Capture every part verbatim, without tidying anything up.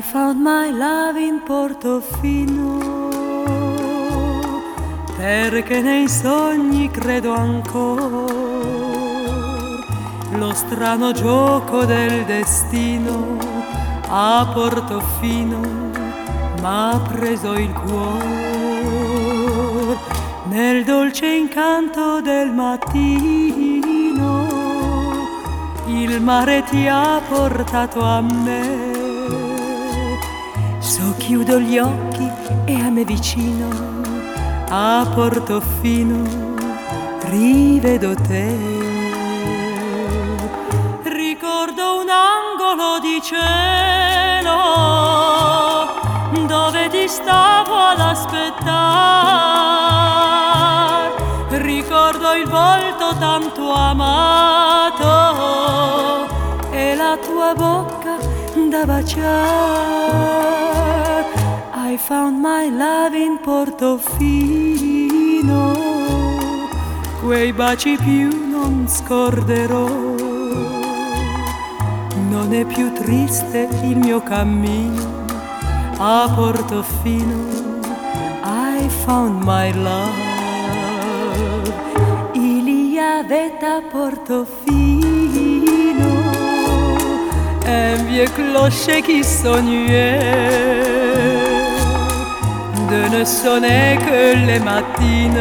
I found my love in Portofino, perché nei sogni credo ancora. Lo strano gioco del destino a Portofino m'ha preso il cuore. Nel dolce incanto del mattino il mare ti ha portato a me. Chiudo gli occhi e a me vicino, a Portofino, rivedo te. Ricordo un angolo di cielo dove ti stavo ad aspettare. Ricordo il volto tanto amato e la tua bocca da baciare. I found my love in Portofino, quei baci più non scorderò. Non è più triste il mio cammino, a Portofino I found my love. Iliade a Portofino, un vieux clocher qui sonnait. De ne sonner que les matines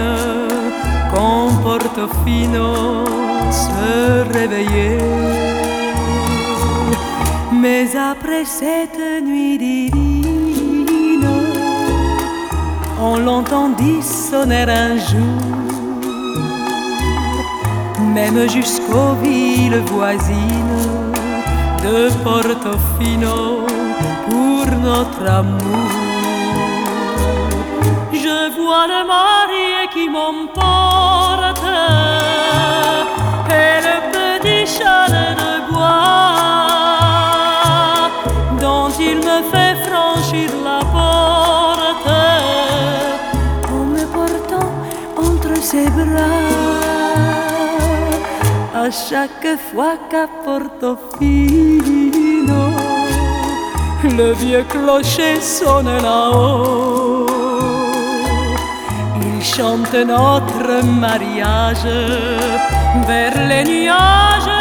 quand Portofino se réveillait. Mais après cette nuit divine, on l'entendit sonner un jour, même jusqu'aux villes voisines de Portofino pour notre amour. Vois le mari qui m'emporte et le petit chalet de bois dont il me fait franchir la porte en me portant entre ses bras. À chaque fois qu'à Portofino le vieux clocher sonne là-haut, chante notre mariage vers les nuages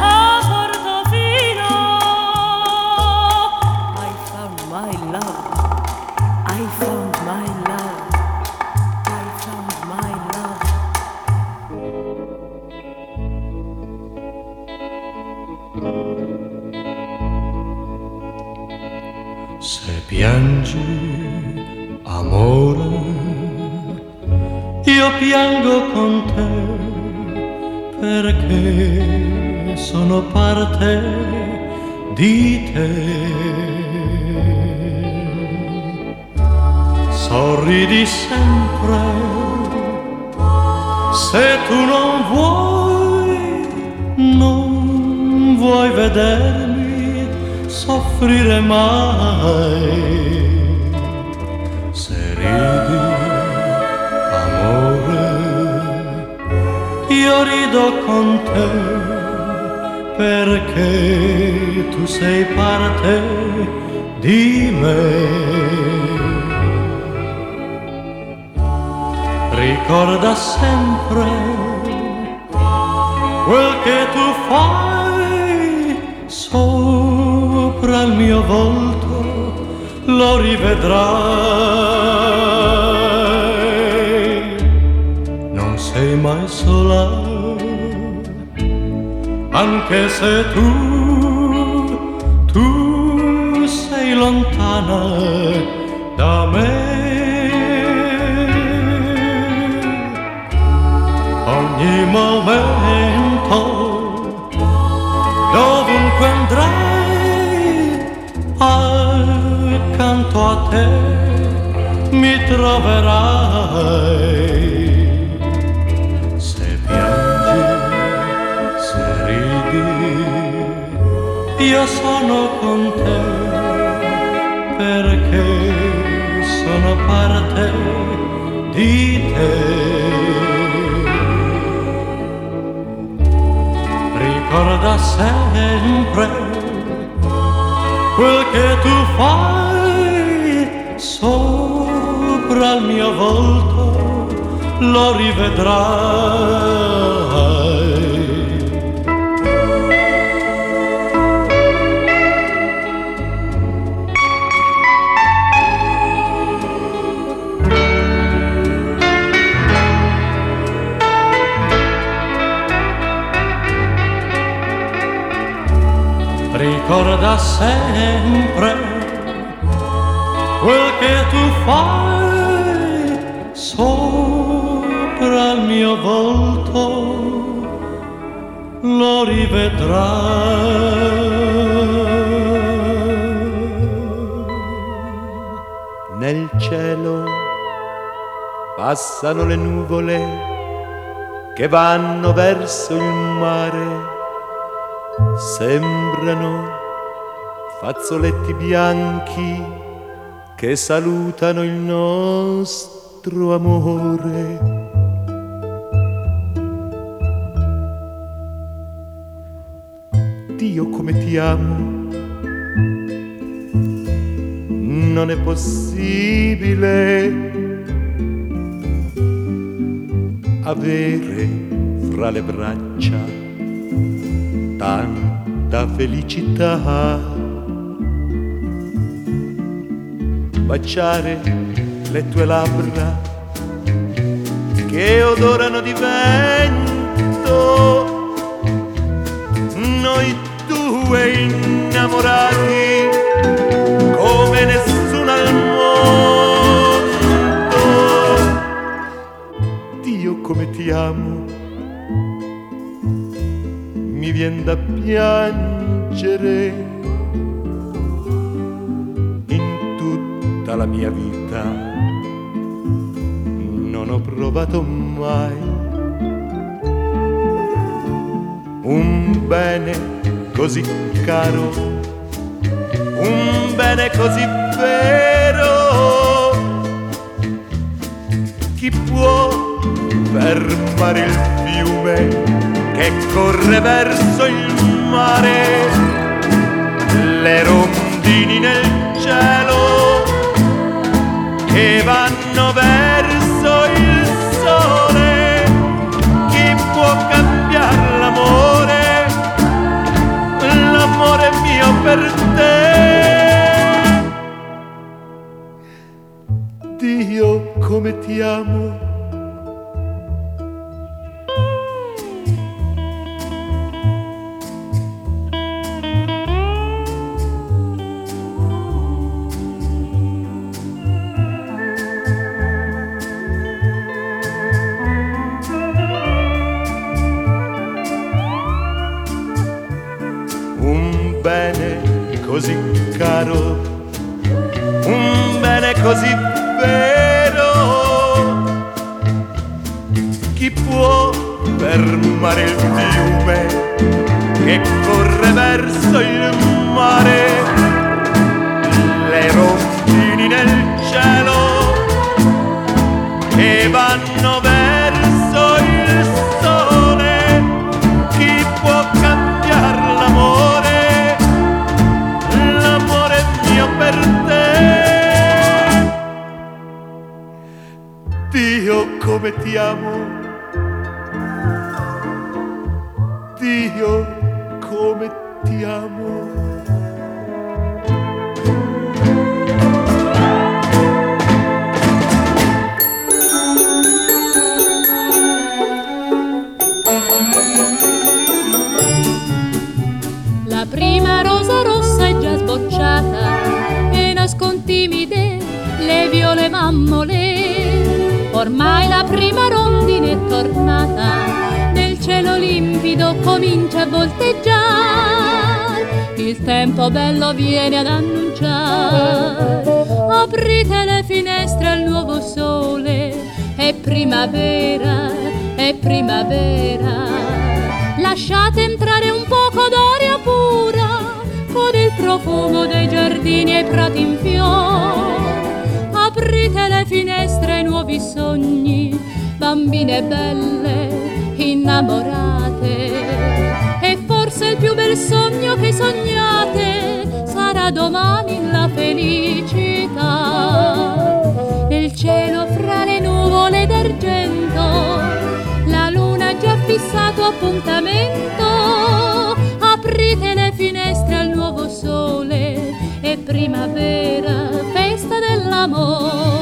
à Portofino. I found my love, I found my love, I found my love. Se piangi, amore, io piango con te, perché sono parte di te. Sorridi sempre, se tu non vuoi, non vuoi vedermi soffrire mai. Se ridi, io rido con te, perché tu sei parte di me. Ricorda sempre quel che tu fai sopra il mio volto, lo rivedrai. Sei mai sola, anche se tu, tu sei lontana da me. Ogni momento, dovunque andrai, accanto a te mi troverai. Io sono con te, perché sono parte di te. Ricorda sempre quel che tu fai sopra il mio volto lo rivedrai. Ricorda sempre quel che tu fai sopra il mio volto lo rivedrai. Nel cielo passano le nuvole che vanno verso il mare, sembrano fazzoletti bianchi che salutano il nostro amore. Dio, come ti amo, non è possibile avere fra le braccia tanta felicità. Baciare le tue labbra che odorano di vento, noi due innamorati come nessuno al mondo. Dio, come ti amo, mi vien da piangere. La mia vita non ho provato mai un bene così caro, un bene così vero. Chi può fermare il fiume che corre verso il mare, le rondini nel cielo che vanno verso il sole? Chi può cambiare l'amore, l'amore mio per te? Dio, come ti amo. Così caro, un bene così vero. Chi può fermare il fiume che corre verso il mare, le rondini nel cielo che vanno verso il sole? Chi può cambiare l'amore, per te? Dio, come ti amo. Dio, come ti amo. La prima rosa rossa è già sbocciata, con timide le viole mammole, ormai la prima rondine è tornata, nel cielo limpido comincia a volteggiare, il tempo bello viene ad annunciare, aprite le finestre al nuovo sole, è primavera, è primavera, lasciate entrare un poco d'aria pura, con il profumo dei giardini e prati in fiore, aprite le finestre ai nuovi sogni, bambine belle innamorate, e forse il più bel sogno che sognate sarà sarà domani la felicità. Nel cielo fra le nuvole d'argento, la luna ha già fissato appuntamento. Aprite le finestre al nuovo sole, è primavera, festa dell'amore.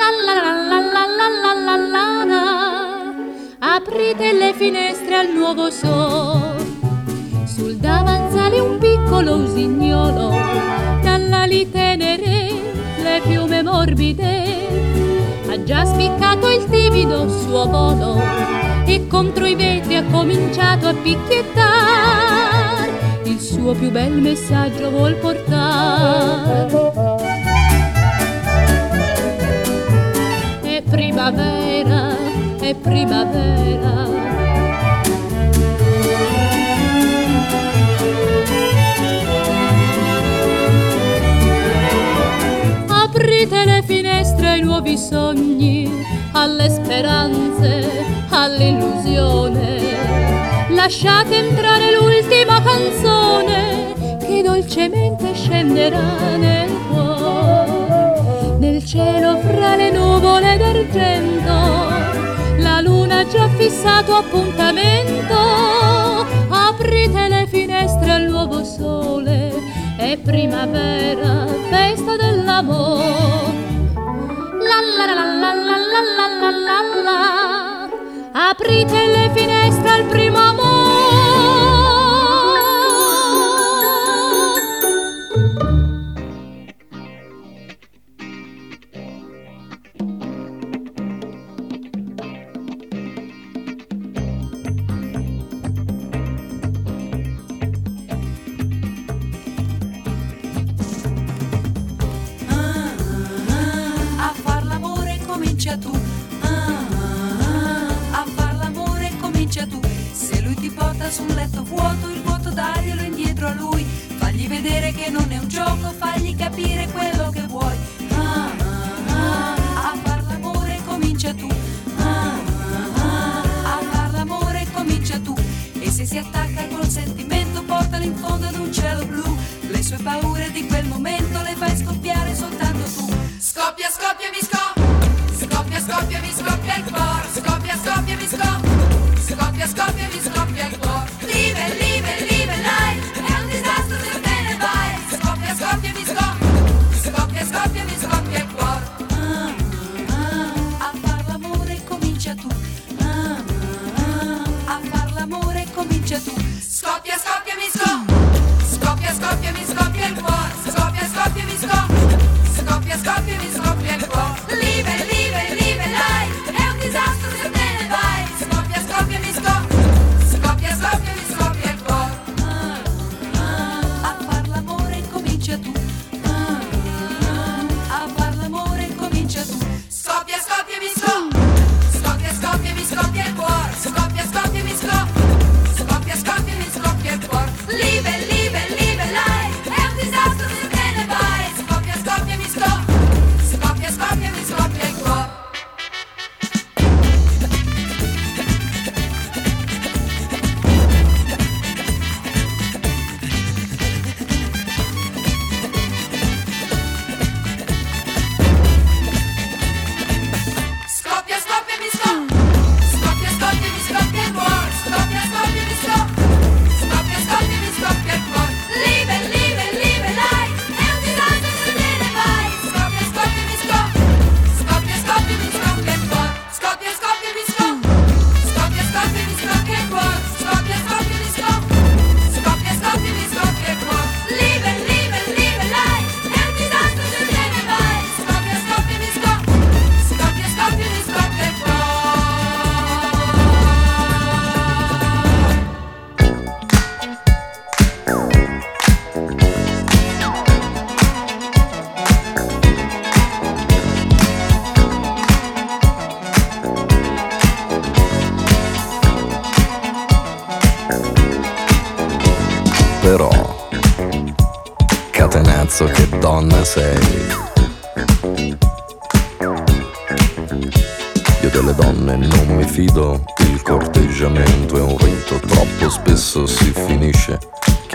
La la la la la la la la la. Aprite le finestre al nuovo sole. Sul davanzale un piccolo usignolo, dall'ali tenere le piume morbide, ha già spiccato il timido suo volo e contro i vetri ha cominciato a picchiettare. Il suo più bel messaggio vuol portare. È primavera, è primavera. Aprite le finestre ai nuovi sogni, alle speranze, all'illusione. Lasciate entrare l'ultima canzone che dolcemente scenderà nel cuore. Nel cielo fra le nuvole d'argento, la luna ha già fissato appuntamento. Aprite le finestre al nuovo sole, è primavera, festa dell'amore. La la la la la la la la la la. Aprite le finestre al primo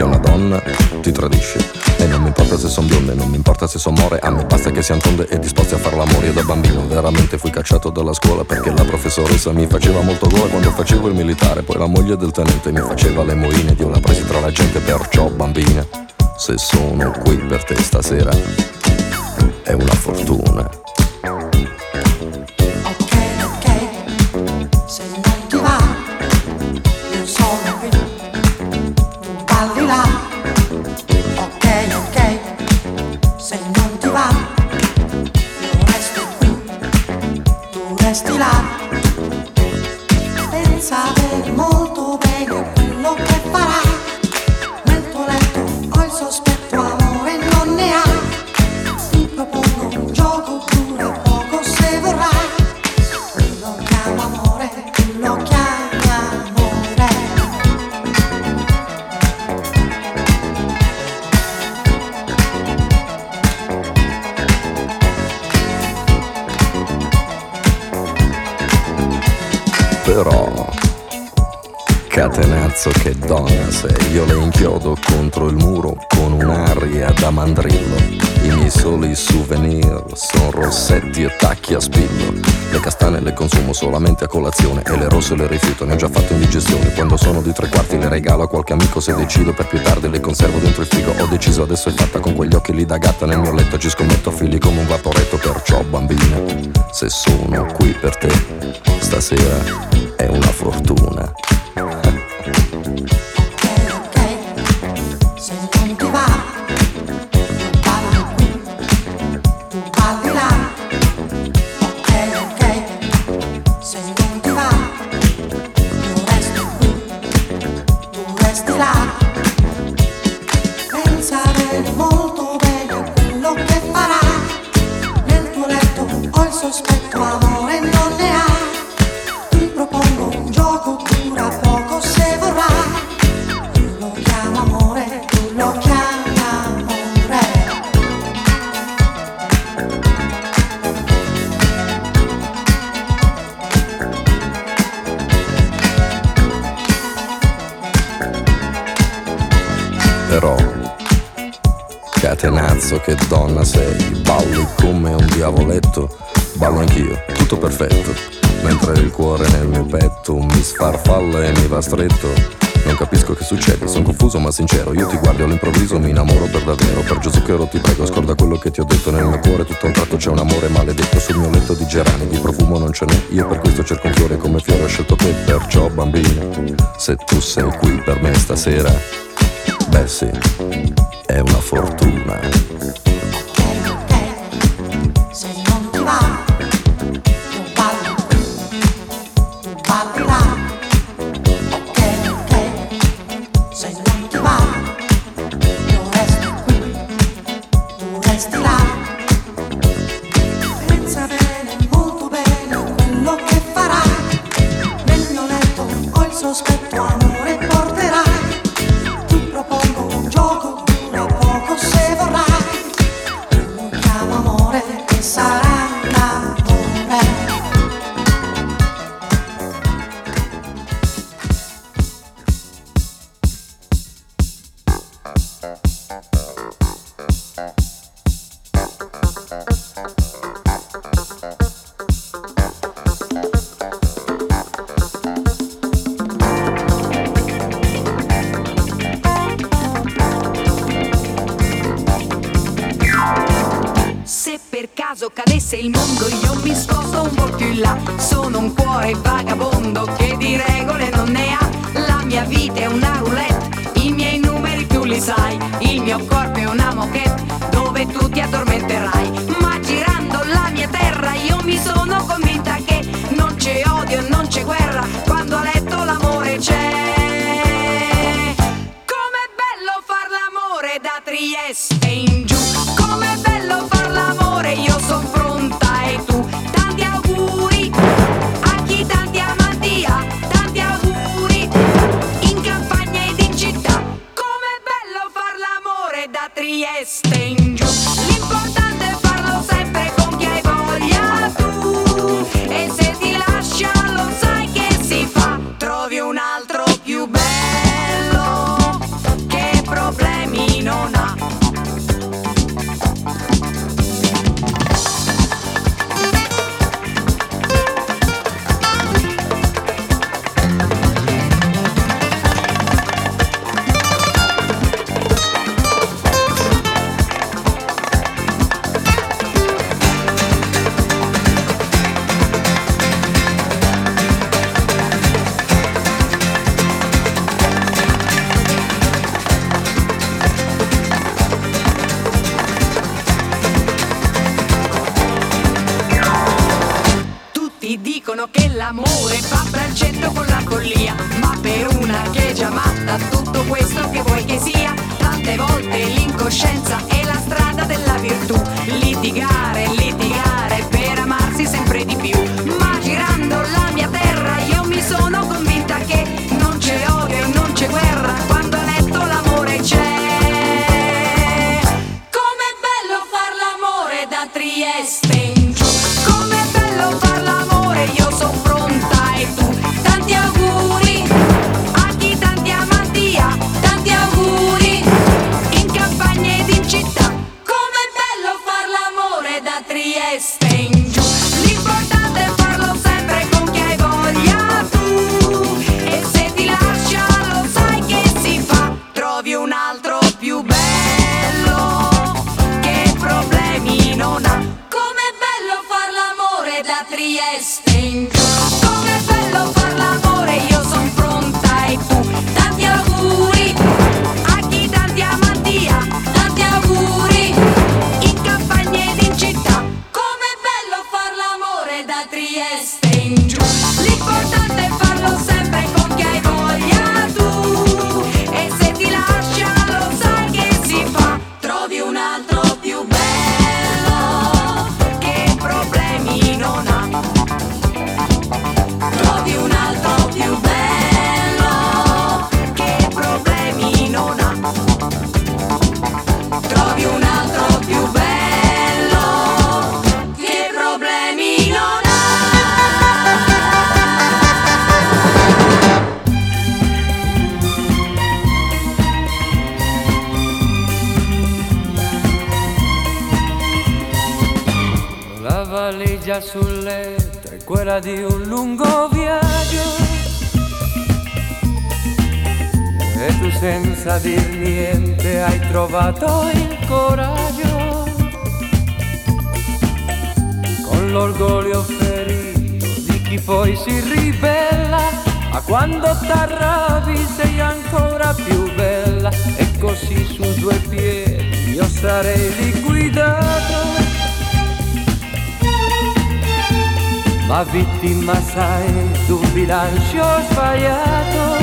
che una donna ti tradisce. E non mi importa se son bionde, non mi importa se son more, a me basta che siano tonde e disposte a far l'amore. Io da bambino veramente fui cacciato dalla scuola perché la professoressa mi faceva molto gola quando facevo il militare. Poi la moglie del tenente mi faceva le moine ed io la presi tra la gente. Perciò bambina, se sono qui per te stasera è una fortuna. Però, catenazzo che donna sei, io le inchiodo contro il muro con un'aria da mandrillo. I miei soli souvenir son rossetti e tacchi a spillo. Le castane le consumo solamente a colazione e le rosse le rifiuto, ne ho già fatto indigestione. Quando sono di tre quarti le regalo a qualche amico, se decido per più tardi le conservo dentro il frigo. Ho deciso, adesso è fatta, con quegli occhi lì da gatta nel mio letto ci scommetto a fili come un vaporetto. Perciò bambina, se sono qui per te stasera è una fortuna. Però, catenazzo che donna sei, balli come un diavoletto, ballo anch'io, tutto perfetto, mentre il cuore nel mio petto mi sfarfalla e mi va stretto. Non capisco che succede, sono confuso ma sincero, io ti guardo all'improvviso, mi innamoro per davvero. Per Gesù che ero ti prego, scorda quello che ti ho detto, nel mio cuore tutto un tratto c'è un amore maledetto. Sul mio letto di gerani, di profumo non ce n'è, io per questo cerco un fiore, come fiore ho scelto te. Perciò bambina, se tu sei qui per me stasera, beh sì, è una fortuna. Cadesse il mondo, io mi sposto un po' più in là. Sono un cuore vagabondo che di regole non ne ha. La mia vita è una roulette, i miei numeri tu li sai. Il mio corpo è una moquette dove tu ti addormenterai. Ma girando la mia terra io mi sono convinta che non c'è odio e non c'è guerra quando a letto l'amore c'è. Com'è bello far l'amore da Trieste in giù, com'è bello far l'amore. Io son pronta e tu, tanti auguri a chi tanti amanti ha, tanti coscienza è la strada della virtù. Litigare, litigare per amarsi sempre di più. Ma girando la mia terra io mi sono convinta che non c'è odio e non c'è guerra quando a letto l'amore c'è. Com'è bello far l'amore da Trieste in giù. Com'è bello far l'amore, io sono pronta e tu. Tanti auguri. Sul letto è quella di un lungo viaggio e tu senza dir niente hai trovato il coraggio, con l'orgoglio ferito di chi poi si ribella, ma quando t'arrabbi sei ancora più bella, e così su due piedi io sarei liquidato. Ma vittima sai d'un bilancio sbagliato.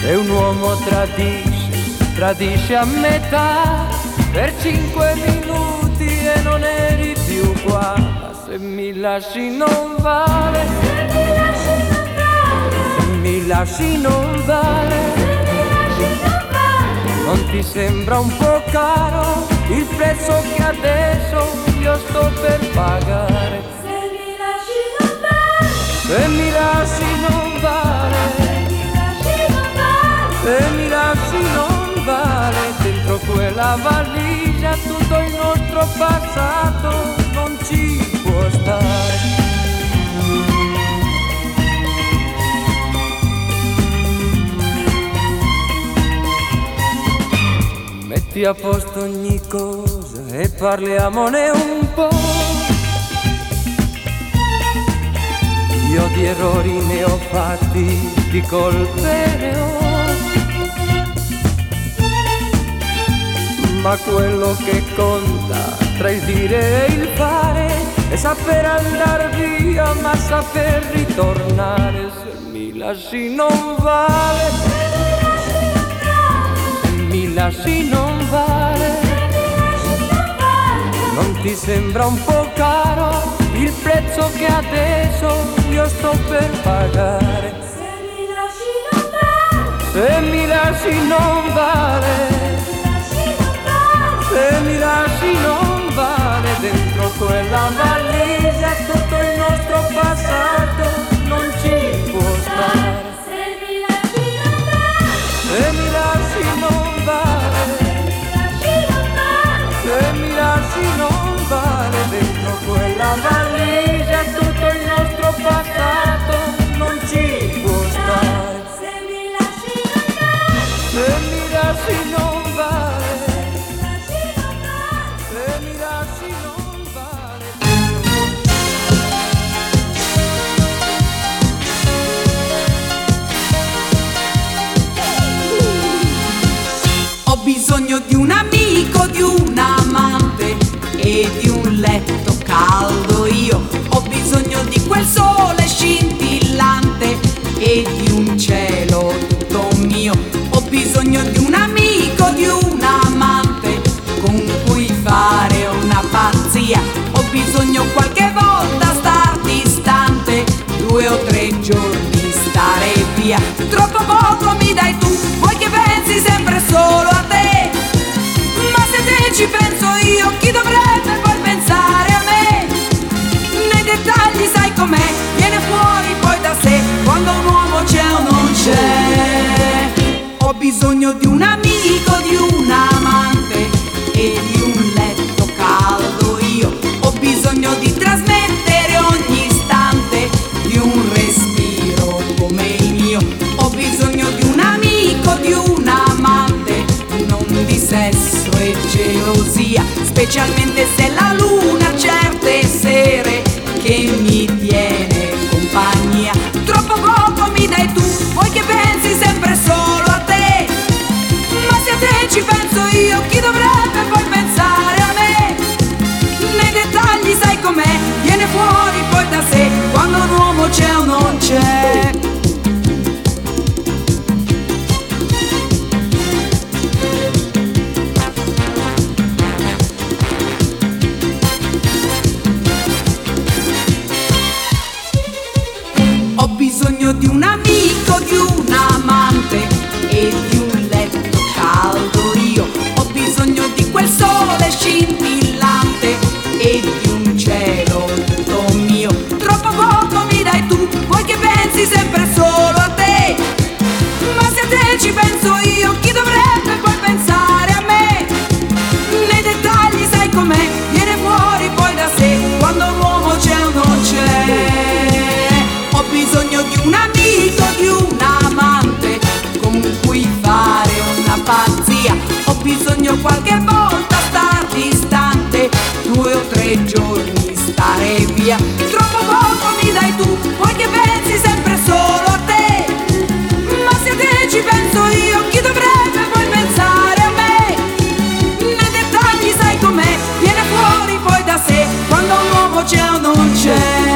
Se un uomo tradisce, tradisce a metà per cinque minuti e non eri più qua. Ma se mi lasci non vale, se mi lasci non vale, se mi lasci non vale, non ti sembra un po' caro il prezzo che adesso io sto per pagare? Se mi lasci non vale, se mi lasci non vale, se mi lasci non vale, dentro quella valigia tutto il nostro passato non ci può stare. Metti a posto ogni cosa e parliamone un po', io di errori ne ho fatti, di colpe ne ho, ma quello che conta tra il dire e il fare è saper andar via ma saper ritornare. Se mi lasci non vale, se mi lasci non vale, non ti sembra un po' caro il prezzo che adesso io sto per pagare? Se mi lasci non vale, se mi lasci non vale, se mi lasci non vale, dentro quella valigia tutto il nostro passato non ci può stare. Se mi lasci non vale, se mi lasci non vale, se mi lasci non vale, dentro quella valigia tutto il nostro passato non ci può stare. Se mi lasci non vale, se mi lasci non vale, se mi lasci non vale. Ho bisogno di un amico, di un amante e di un letto caldo, io ho bisogno di quel sole scintillante e di un cielo tutto mio, ho bisogno di una tre giorni stare via. Troppo poco mi dai tu, vuoi che pensi sempre solo a te. Ma se te ci penso io, chi dovrebbe poi pensare a me? Nei dettagli sai com'è, viene fuori poi da sé, quando un uomo c'è o non c'è. Ho bisogno di un amico, di un amante e di un letto caldo io. Ho bisogno di trasmettere ogni istante di un respiro come il mio. Ho bisogno di un amico, di un amante, non di sesso e gelosia, specialmente se la luna certe sere che mi tiene compagnia. Troppo poco mi dai tu, vuoi che pensi sempre solo a te. Ma se a te ci penso io, chi dovrebbe poi pensare a me? Nei dettagli sai com'è, viene fuori poi da sé, quando un uomo c'è o non c'è. Ho bisogno di un amico, di un amante e di un letto caldo io. Ho bisogno di quel sole scintillante e di un cielo tutto mio. Troppo poco mi dai tu, vuoi che pensi sempre solo a te. Ma se a te ci penso io, chi dovrebbe poi pensare a me? Nei dettagli sai com'è, viene fuori poi da sé, quando l'uomo c'è o non c'è. Ho bisogno di un amico, di un amante con cui fare una pazzia. Ho bisogno qualche volta star distante, due o tre giorni stare via. Troppo poco mi dai tu, vuoi che pensi sempre solo a te. Ma se a te ci penso io, chi dovrebbe poi pensare a me? Nei dettagli sai com'è, viene fuori poi da sé, quando un uomo c'è o non c'è.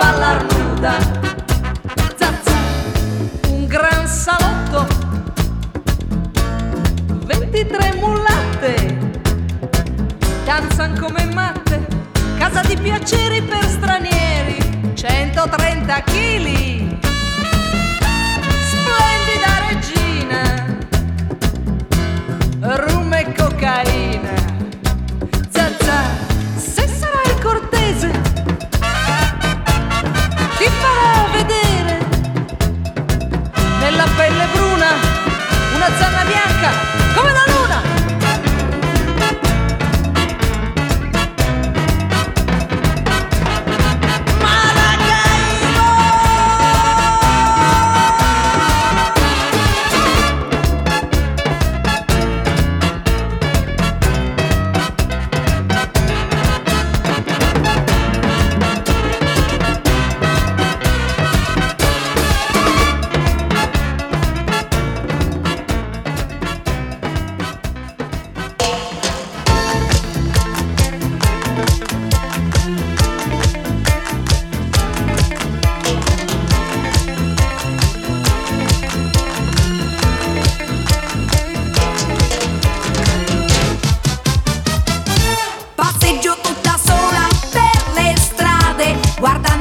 Ballar nuda, zazza, un gran salto. sentì tre mullatte, danzan come matte, casa di piaceri per stranieri, centotrenta chili, splendida regina, rum e cocaina, zazza, se sarai cortese, ti farò vedere, nella pelle bruna, una zanna bianca come la luna.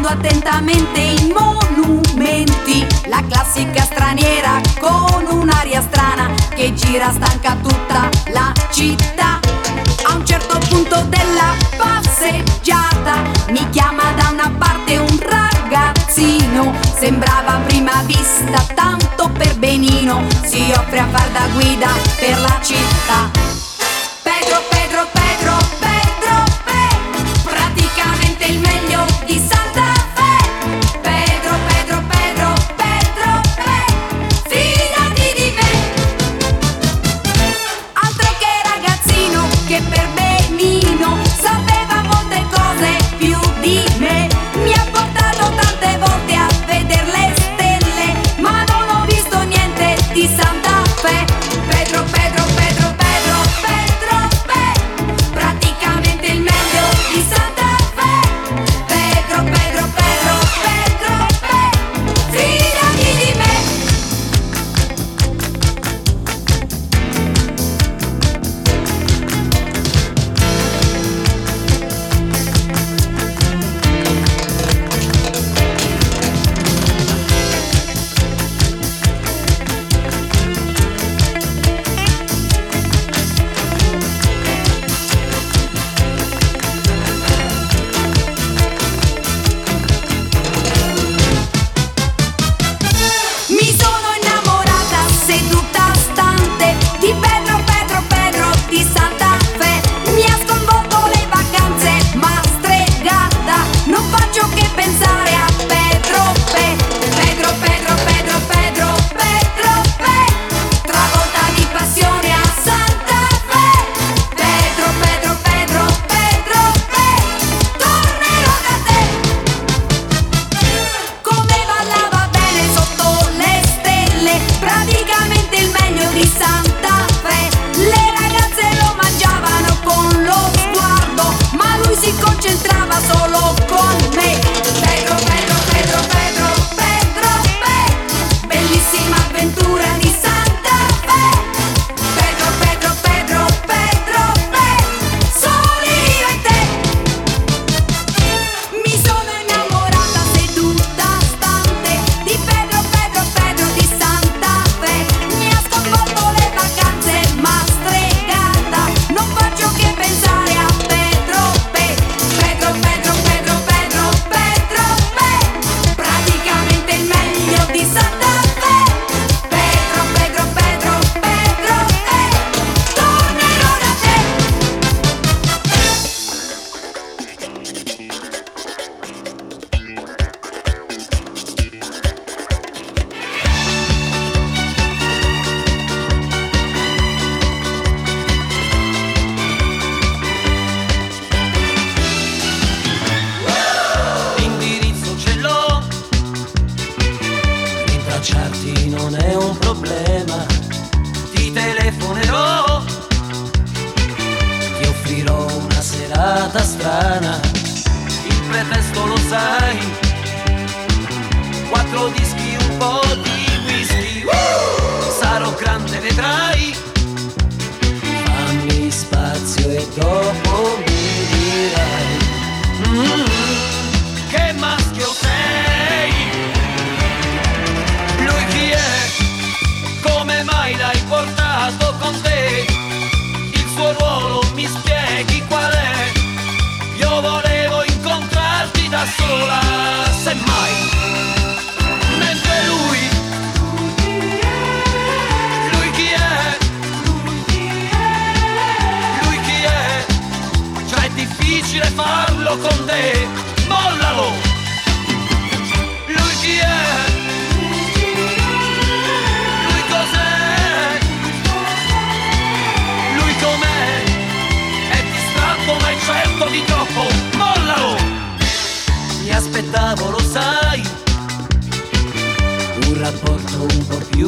Attentamente i monumenti, la classica straniera con un'aria strana che gira stanca tutta la città. A un certo punto della passeggiata mi chiama da una parte un ragazzino, sembrava a prima vista tanto per benino, si offre a far da guida per la città. Pedro, Pedro, Pedro, Pedro, Pedro, praticamente il meglio di Santa. Sarò grande, vedrai.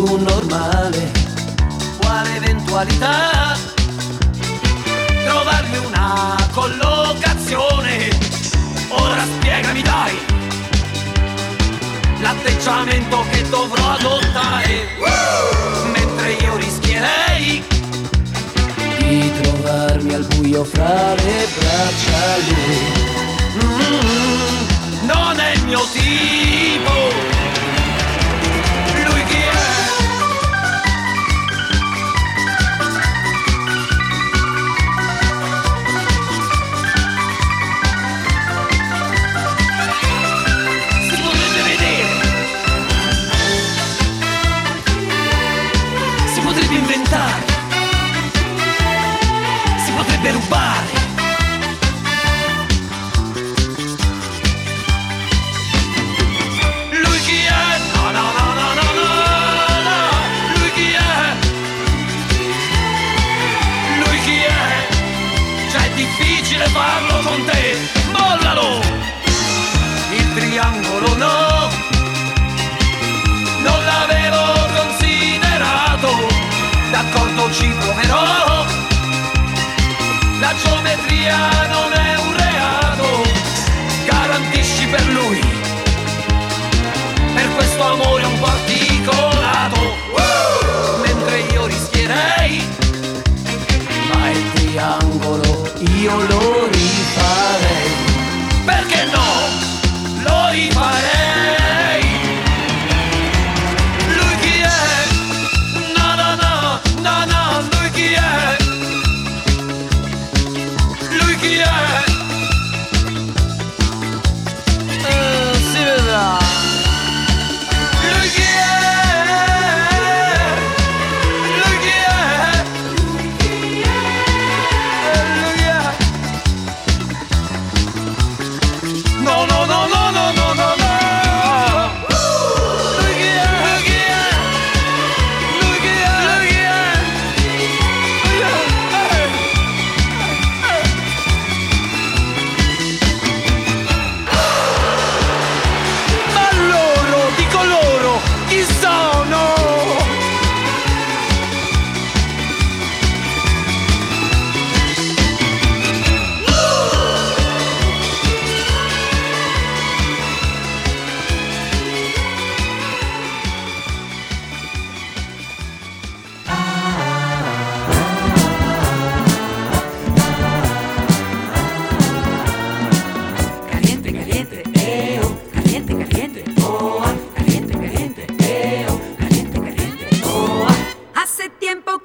più normale. Quale eventualità trovarmi una collocazione. Ora spiegami dai l'atteggiamento che dovrò adottare, mentre io rischierei di trovarmi al buio fra le braccia a lui. Mm-hmm. Non è il mio tipo. Si potrebbe rubare. Lui chi è? No, no, no, no, no, no, no. Lui chi è? Lui chi è? Cioè è difficile farlo con te. Mollalo. Il triangolo no, non l'avevo considerato. D'accordo, ci proverò. La geometria non è un reato. Garantisci per lui, per questo amore un po' articolato. uh! Mentre io rischierei, ma il triangolo io lo rifarei. Perché no? Lo rifarei. Tiempo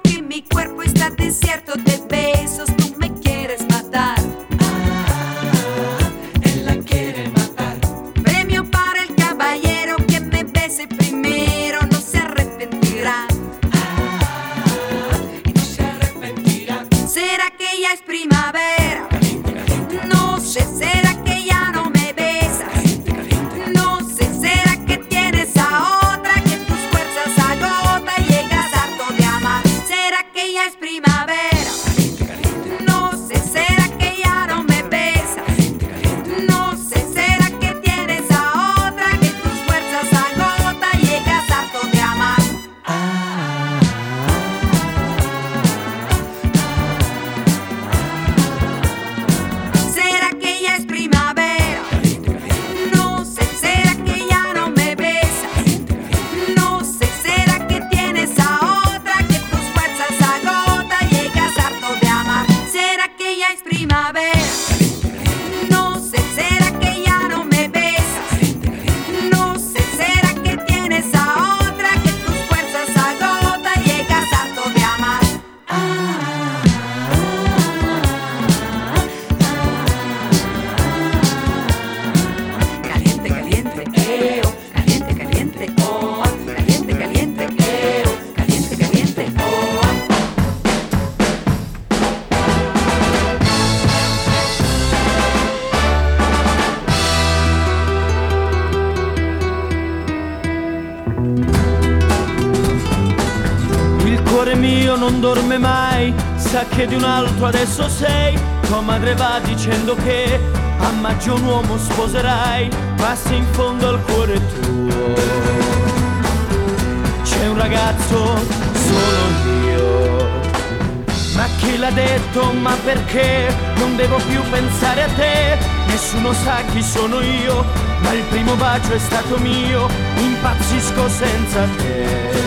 que mi cuerpo está desierto de besos, tú me quieres. Amore mio non dorme mai, sa che di un altro adesso sei. Tua madre va dicendo che a maggio un uomo sposerai, ma se in fondo al cuore tuo c'è un ragazzo, solo Dio. Ma chi l'ha detto, ma perché non devo più pensare a te? Nessuno sa chi sono io, ma il primo bacio è stato mio. Impazzisco senza te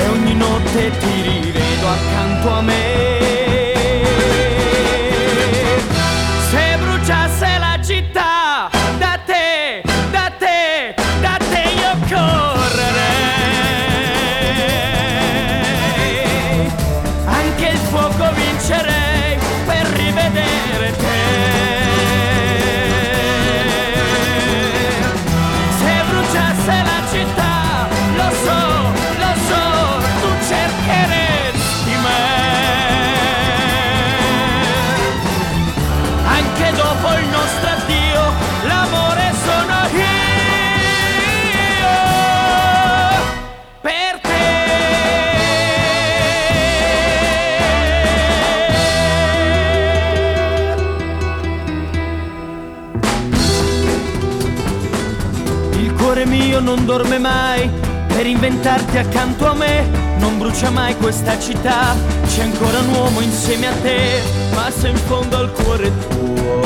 e ogni notte ti rivedo accanto a me. Se bruciasse la città, da te, da te, da te io correrei. Anche il fuoco vincerei per rivedere te. Se bruciasse la città, lo so, lo so, cercheresti me. Anche dopo il nostro addio, l'amore sono io per te. Il cuore mio non dorme mai per inventarti accanto a me. Non brucia mai questa città, c'è ancora un uomo insieme a te, ma se in fondo al cuore tuo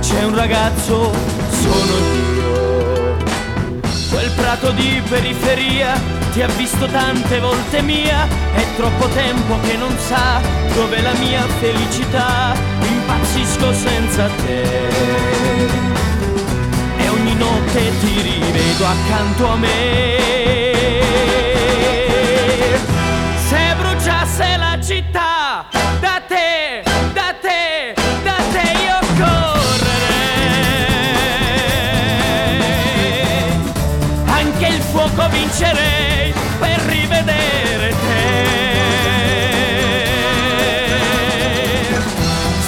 c'è un ragazzo, sono Dio. Quel prato di periferia ti ha visto tante volte mia, è troppo tempo che non sa dov'è la mia felicità. Impazzisco senza te e ogni notte ti rivedo accanto a me. Se bruciasse la città, da te, da te, da te io correrei. Anche il fuoco vincerei per rivedere te.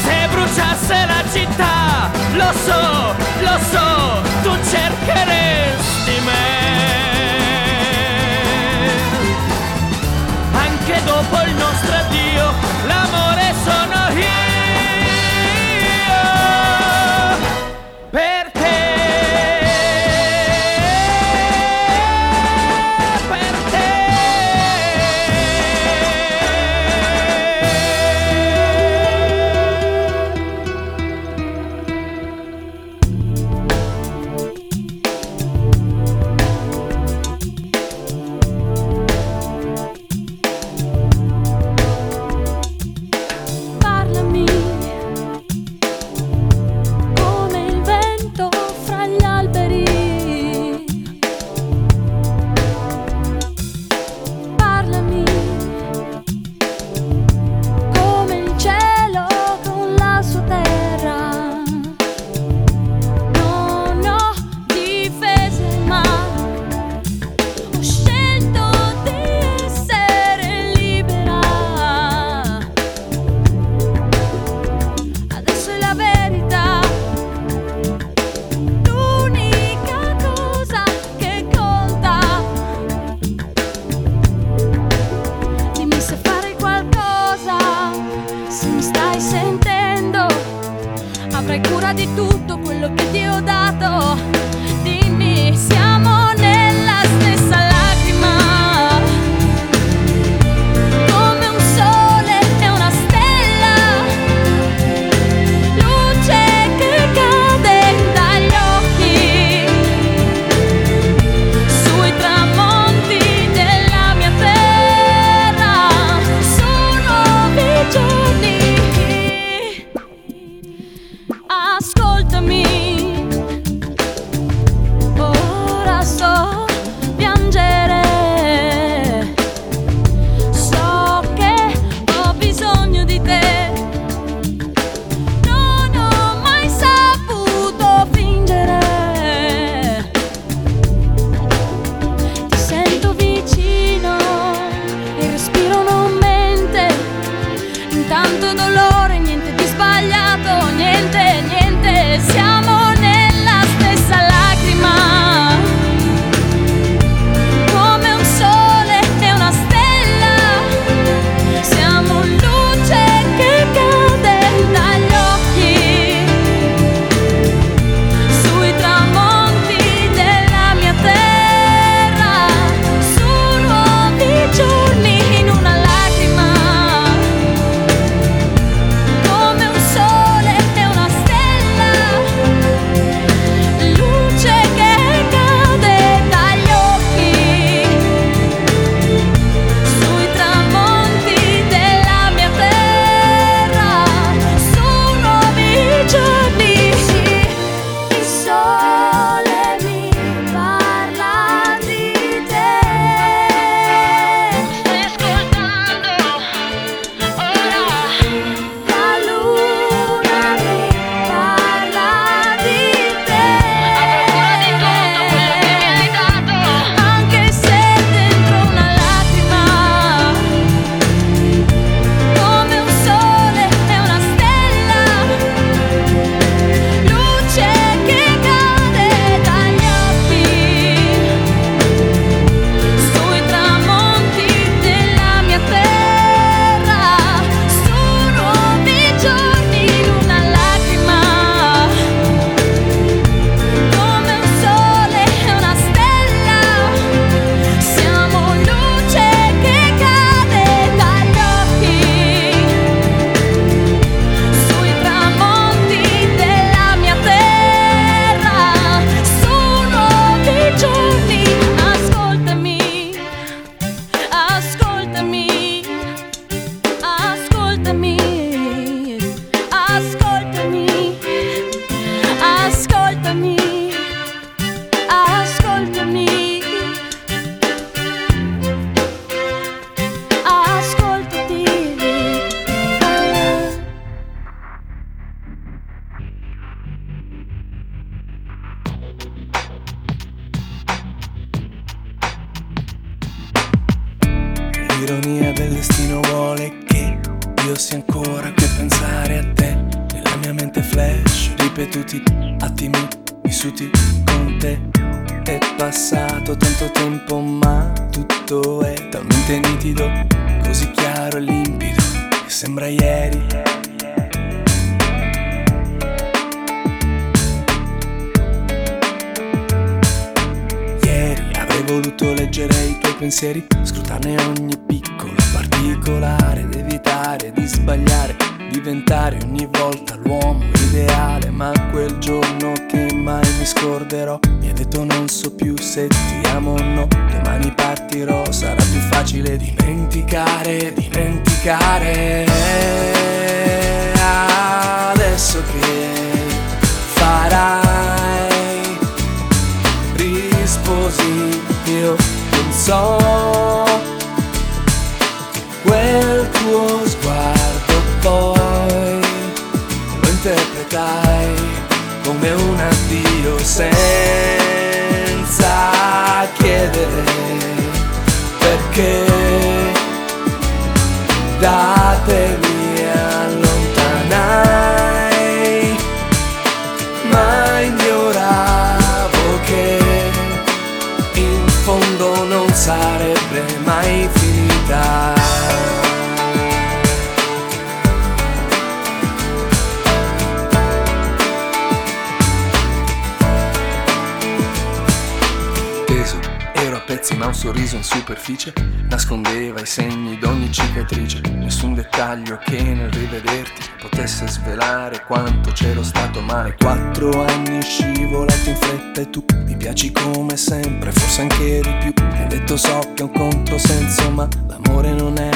Se bruciasse la città, lo so, lo so, tu cercheresti me. Che dopo il nostro addio, l'amore sono io per te, per te. L'ironia del destino vuole che io sia ancora qui a pensare a te. Nella mia mente flash, ripetuti attimi vissuti con te. È passato tanto tempo ma tutto è talmente nitido, così chiaro e limpido che sembra ieri. Voluto leggere i tuoi pensieri, scrutarne ogni piccola particolare ed evitare di sbagliare, diventare ogni volta l'uomo ideale. Ma quel giorno che mai mi scorderò mi ha detto non so più se ti amo o no. Domani partirò, sarà più facile dimenticare, dimenticare. Adesso che farai risposi, io non so, quel tuo sguardo poi lo interpretai come un addio senza chiedere perché da te mi allontanai, ma ignoravo che in fondo non sarebbe mai finita. Teso, ero a pezzi ma un sorriso in superficie nascondeva i segni d'ogni cicatrice. Nessun dettaglio che nel rivederti potesse svelare quanto c'ero stato male. Quattro anni scivolati in fretta e tu mi piaci come sempre, forse anche di più. Mi hai detto so che è un controsenso ma l'amore non è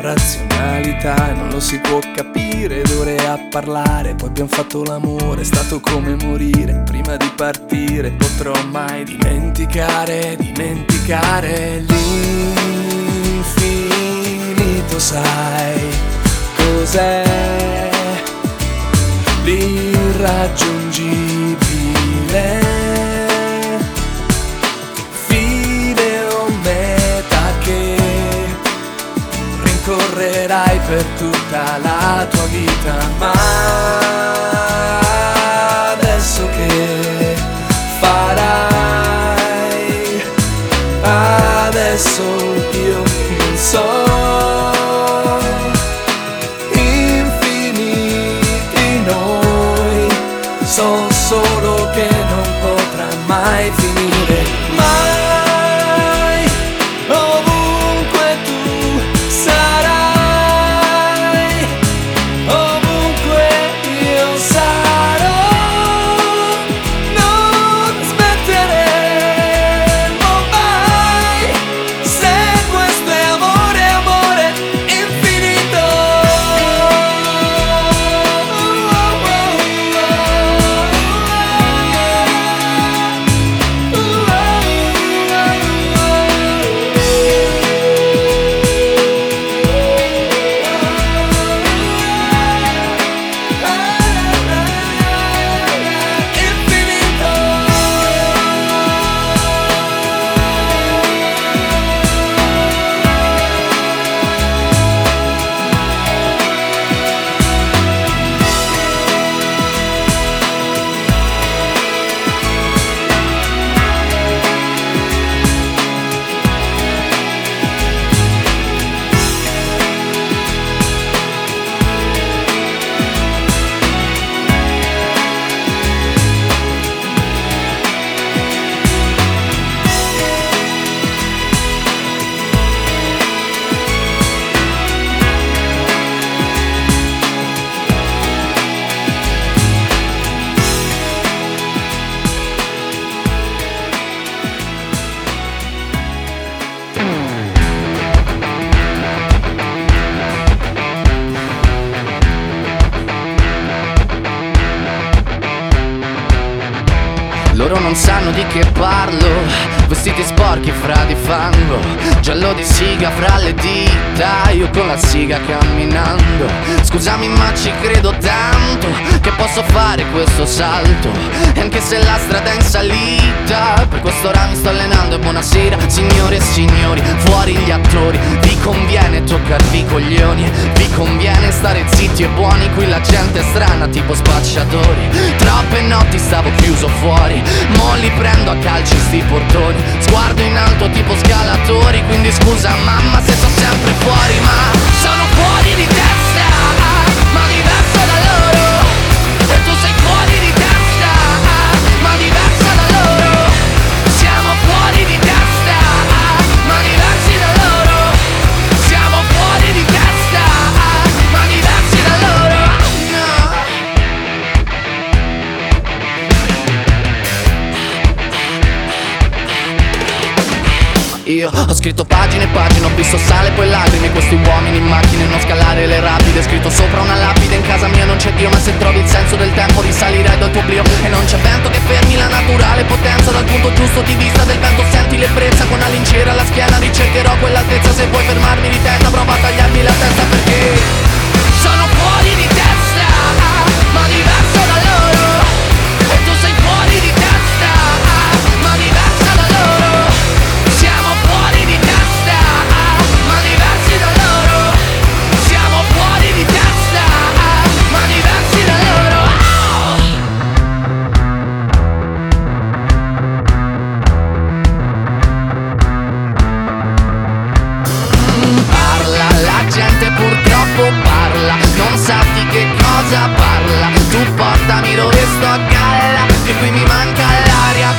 razionalità, non lo si può capire ed ora è a parlare. Poi abbiamo fatto l'amore, è stato come morire prima di partire. Potrò mai dimenticare, dimenticare l'infinito, sai cos'è l'irraggiungibile, fine o meta che rincorrerai per tutta la tua vita. Ma adesso che farai, adesso io non so. So solo che non potrà mai finire, mai, ovunque tu sarai, ovunque io sarò, non smetteremo mai, se questo è amore, amore infinito. vestiti sporchi fra di fango, giallo di siga fra le dita, io con la siga camminando. Scusami ma ci credo tanto che posso fare questo salto, e anche se la strada è in salita, per quest'ora mi sto allenando. E buonasera signore e signori, fuori gli attori, vi conviene toccarvi i coglioni, vi conviene stare zitti e buoni, qui la gente è strana tipo spacciatori. Troppe notti stavo chiuso fuori, mo li prendo a calci sti portoni, sguardo in alto tipo scalatori, quindi scusa mamma se sono sempre fuori, ma sono fuori di testa, ma diverso da loro, e tu sei fuori di testa, ma diverso da loro, siamo fuori di testa, ma diversi da loro, siamo fuori di testa, ma diversi da loro, no. Io ho scritto pagine e pagine, ho visto sale poi lacrime, questi uomini in macchine, non scalare le rapide, scritto sopra una lapide, in casa mia non c'è Dio, ma se trovi il senso del tempo risalirai dal tuo oblio, e non c'è vento che fermi la naturale potenza, dal punto giusto di vista del vento senti l'ebbrezza, con una lincera alla schiena ricercherò quell'altezza, se vuoi fermarmi di testa prova a tagliarmi la testa, perché sono fuori di testa, ma diverso da loro, e tu sei fuori di testa, ma diversa da loro, siamo fuori di testa, ma diversi da loro, siamo fuori di testa, ma diversi da loro.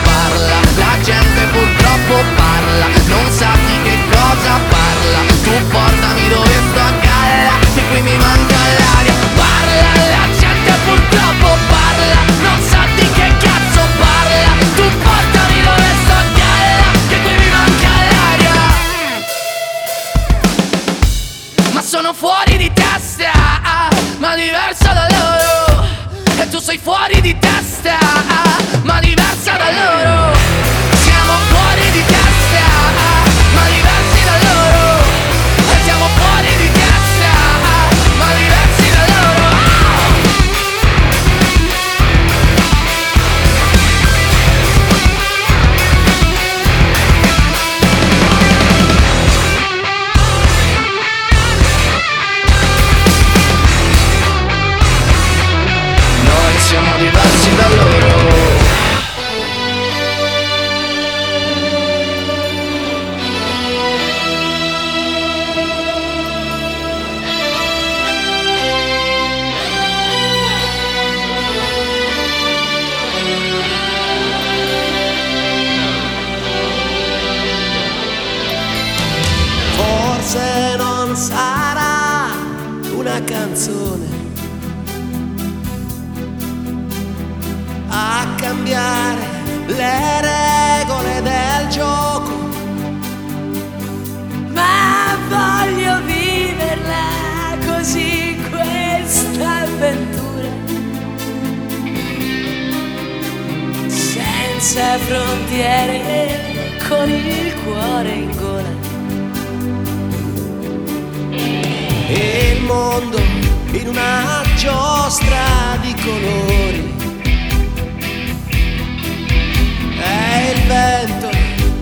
Parla la gente, purtroppo parla, non sa di che cosa parla, tu portami dove sto a galla, che qui mi manca l'aria. Parla la gente, purtroppo parla, non sa di che cosa parla, tu portami dove sto a galla, che qui mi manca l'aria. Parla la gente, purtroppo parla, non sa di che cazzo parla, tu portami dove sto a galla, che qui mi manca l'aria. Ma sono fuori di testa, ma diverso da loro, e tu sei fuori di testa, ma diversa da loro, siamo fuori di testa, ma diversi da loro, e siamo fuori di testa, ma diversi da loro. Noi siamo diversi da loro. Forse non sarà una canzone a cambiare le regole del gioco, ma voglio viverla così questa avventura, senza frontiere, con il cuore in gola. E il mondo in una giostra di colori, e il vento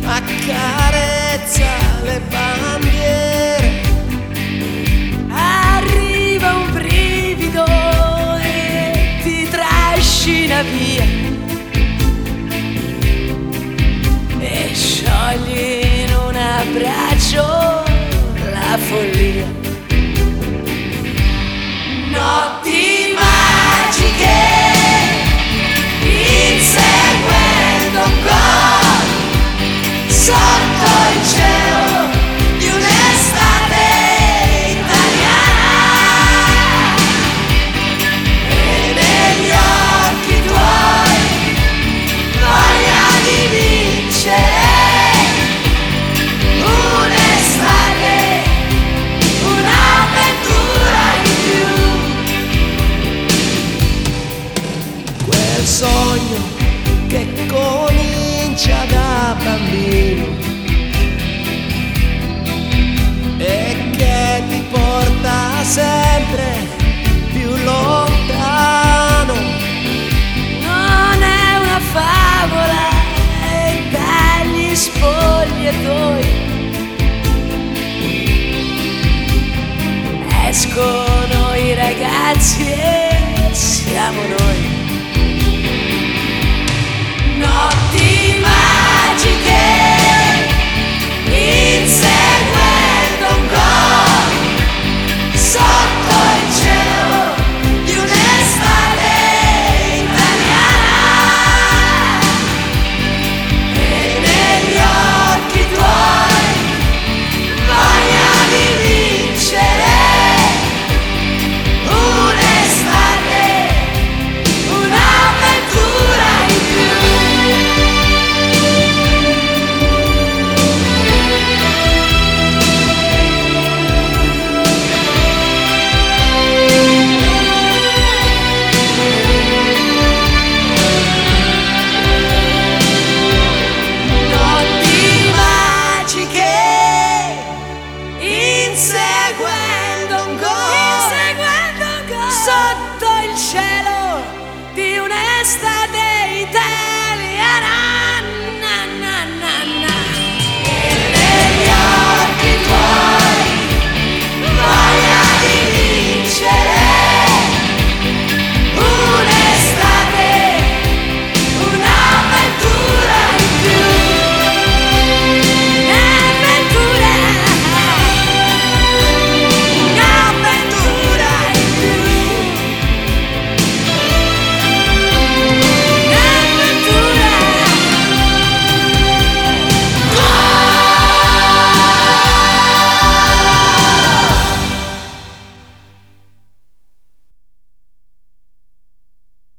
accarezza le bandiere. Arriva un brivido e ti trascina via, e sciogli in un abbraccio la follia. Notti magiche, inseguendo un gol sotto il cielo di un'estate italiana, e negli occhi tuoi voglia di vincere. Sogno che comincia da bambino, Yes, yes, vámonos.